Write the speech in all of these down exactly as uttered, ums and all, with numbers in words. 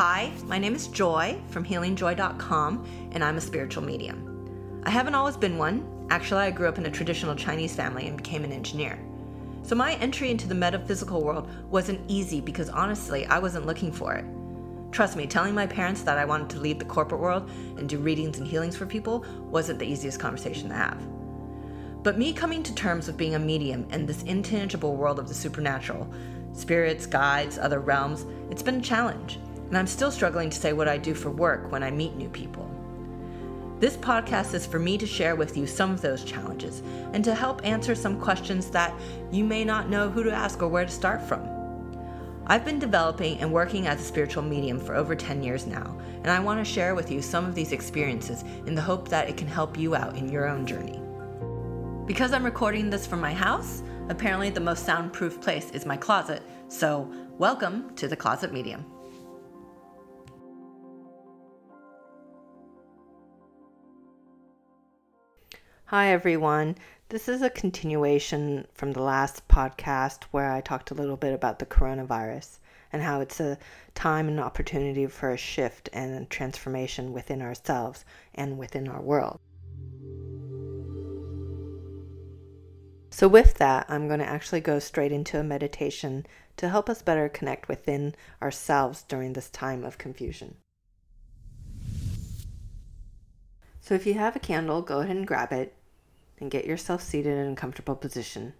Hi, my name is Joy from Healing Joy dot com, and I'm a spiritual medium. I haven't always been one. Actually, I grew up in a traditional Chinese family and became an engineer. So my entry into the metaphysical world wasn't easy because honestly, I wasn't looking for it. Trust me, telling my parents that I wanted to leave the corporate world and do readings and healings for people wasn't the easiest conversation to have. But me coming to terms with being a medium in this intangible world of the supernatural, spirits, guides, other realms, it's been a challenge. And I'm still struggling to say what I do for work when I meet new people. This podcast is for me to share with you some of those challenges and to help answer some questions that you may not know who to ask or where to start from. I've been developing and working as a spiritual medium for over ten years now, and I want to share with you some of these experiences in the hope that it can help you out in your own journey. Because I'm recording this from my house, apparently the most soundproof place is my closet, so welcome to the Closet Medium. Hi everyone, this is a continuation from the last podcast where I talked a little bit about the coronavirus and how it's a time and opportunity for a shift and a transformation within ourselves and within our world. So with that, I'm going to actually go straight into a meditation to help us better connect within ourselves during this time of confusion. So if you have a candle, go ahead and grab it and get yourself seated in a comfortable position.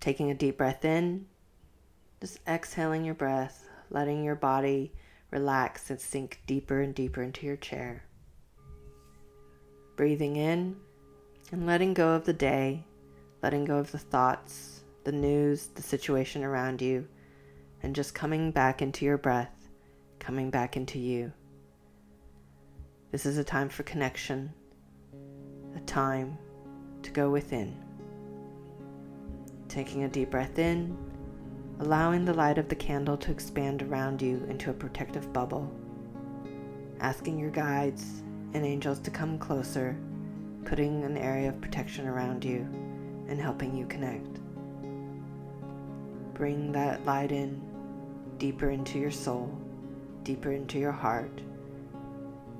Taking a deep breath in, just exhaling your breath, letting your body relax and sink deeper and deeper into your chair. Breathing in and letting go of the day, letting go of the thoughts, the news, the situation around you, and just coming back into your breath, coming back into you. This is a time for connection. A time to go within. Taking a deep breath in, allowing the light of the candle to expand around you into a protective bubble, asking your guides and angels to come closer, putting an area of protection around you and helping you connect. Bring that light in deeper into your soul, deeper into your heart.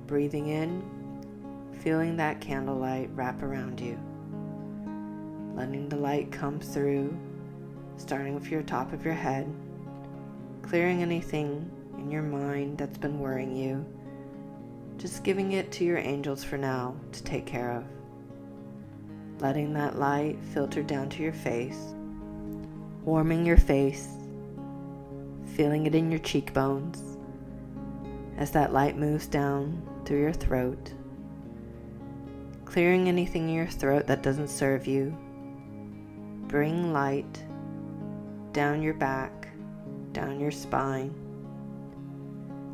Breathing in, feeling that candlelight wrap around you, letting the light come through, starting with your top of your head, clearing anything in your mind that's been worrying you, just giving it to your angels for now to take care of, letting that light filter down to your face, warming your face, feeling it in your cheekbones as that light moves down through your throat, clearing anything in your throat that doesn't serve you. Bring light down your back, down your spine,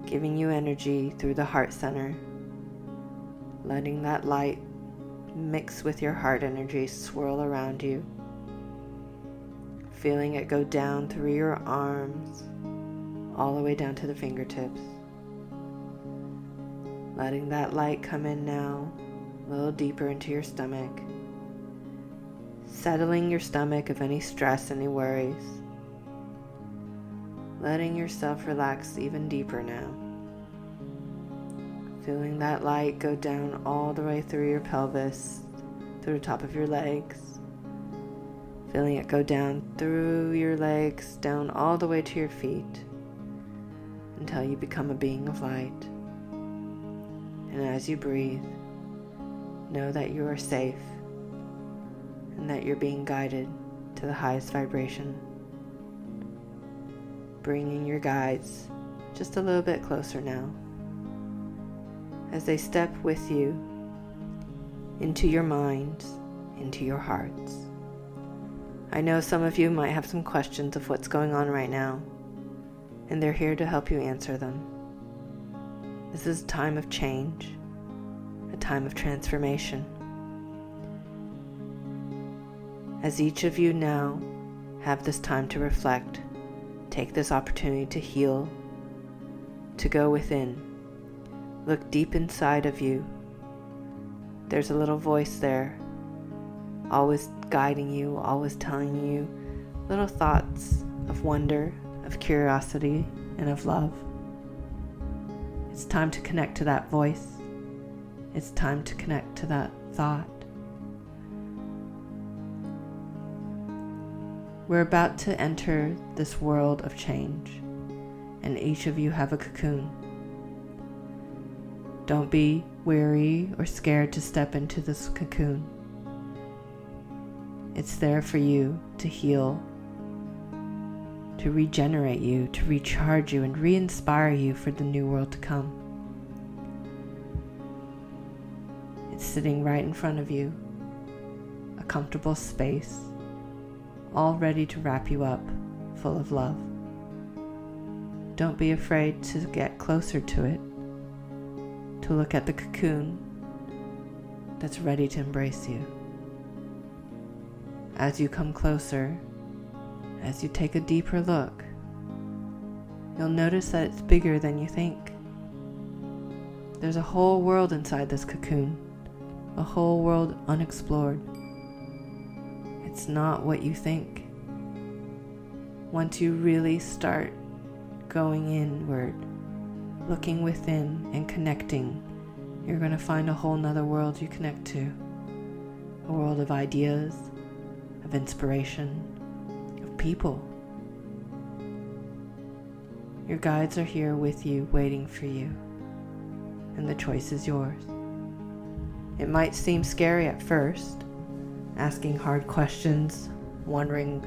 giving you energy through the heart center, letting that light mix with your heart energy, swirl around you, feeling it go down through your arms, all the way down to the fingertips, letting that light come in now, a little deeper into your stomach, settling your stomach of any stress, any worries, letting yourself relax even deeper now, feeling that light go down all the way through your pelvis, through the top of your legs, feeling it go down through your legs, down all the way to your feet, until you become a being of light. And as you breathe, know that you are safe and that you're being guided to the highest vibration. Bringing your guides just a little bit closer now as they step with you into your minds, into your hearts. I know some of you might have some questions of what's going on right now, and they're here to help you answer them. This is a time of change. A time of transformation. As each of you now have this time to reflect, take this opportunity to heal, to go within, look deep inside of you. There's a little voice there, always guiding you, always telling you little thoughts of wonder, of curiosity, and of love. It's time to connect to that voice. It's time to connect to that thought. We're about to enter this world of change, and each of you have a cocoon. Don't be weary or scared to step into this cocoon. It's there for you to heal, to regenerate you, to recharge you, and re-inspire you for the new world to come. It's sitting right in front of you, a comfortable space, all ready to wrap you up, full of love. Don't be afraid to get closer to it, to look at the cocoon that's ready to embrace you. As you come closer, as you take a deeper look, you'll notice that it's bigger than you think. There's a whole world inside this cocoon, a whole world unexplored. It's not what you think. Once you really start going inward, looking within and connecting, you're going to find a whole nother world you connect to. A world of ideas, of inspiration, of people. Your guides are here with you, waiting for you. And the choice is yours. It might seem scary at first, asking hard questions, wondering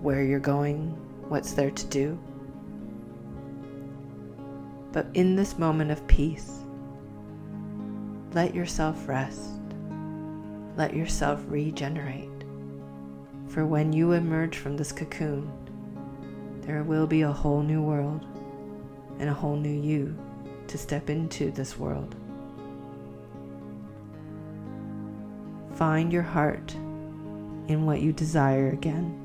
where you're going, what's there to do. But in this moment of peace, let yourself rest. Let yourself regenerate. For when you emerge from this cocoon, there will be a whole new world and a whole new you to step into this world. Find your heart in what you desire again.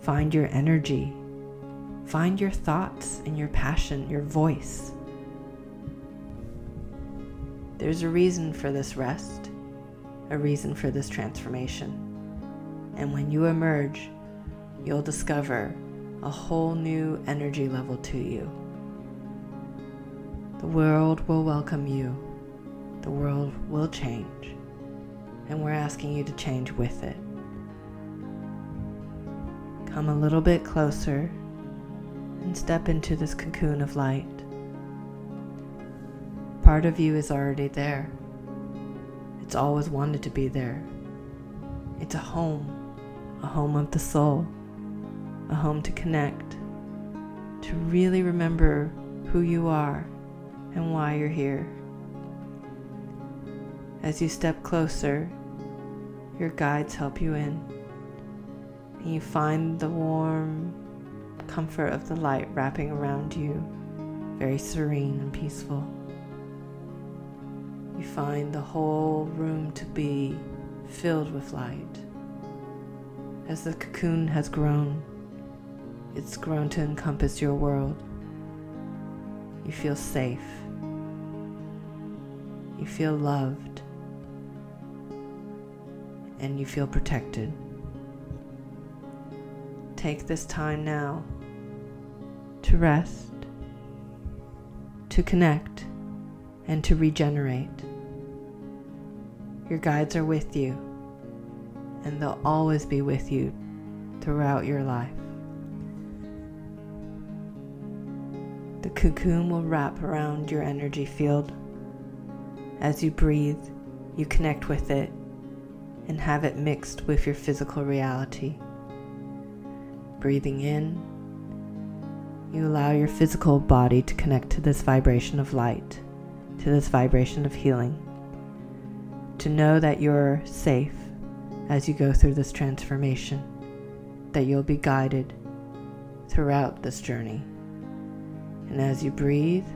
Find your energy. Find your thoughts and your passion, your voice. There's a reason for this rest, a reason for this transformation. And when you emerge, you'll discover a whole new energy level to you. The world will welcome you. The world will change. And we're asking you to change with it. Come a little bit closer and step into this cocoon of light. Part of you is already there. It's always wanted to be there. It's a home. A home of the soul, a home to connect, to really remember who you are and why you're here. As you step closer, your guides help you in, and you find the warm comfort of the light wrapping around you, very serene and peaceful. You find the whole room to be filled with light. As the cocoon has grown, it's grown to encompass your world. You feel safe. You feel loved. And you feel protected. Take this time now to rest, to connect, and to regenerate. Your guides are with you. And they'll always be with you throughout your life. The cocoon will wrap around your energy field. As you breathe, you connect with it and have it mixed with your physical reality. Breathing in, you allow your physical body to connect to this vibration of light, to this vibration of healing, to know that you're safe. As you go through this transformation, that you'll be guided throughout this journey. And as you breathe,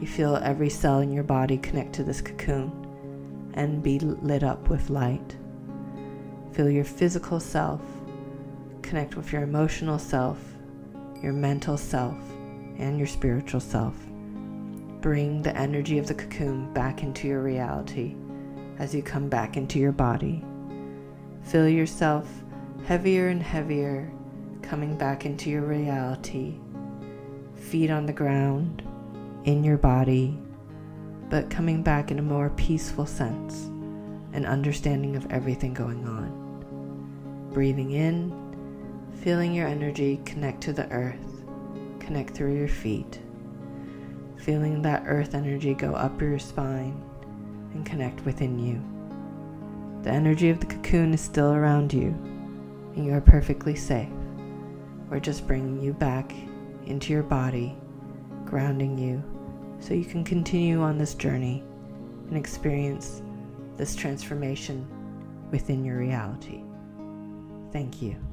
you feel every cell in your body connect to this cocoon and be lit up with light. Feel your physical self connect with your emotional self, your mental self, and your spiritual self. Bring the energy of the cocoon back into your reality as you come back into your body. Feel yourself heavier and heavier, coming back into your reality. Feet on the ground, in your body, but coming back in a more peaceful sense, an understanding of everything going on. Breathing in, feeling your energy connect to the earth, connect through your feet, feeling that earth energy go up your spine and connect within you. The energy of the cocoon is still around you, and you are perfectly safe. We're just bringing you back into your body, grounding you, so you can continue on this journey and experience this transformation within your reality. Thank you.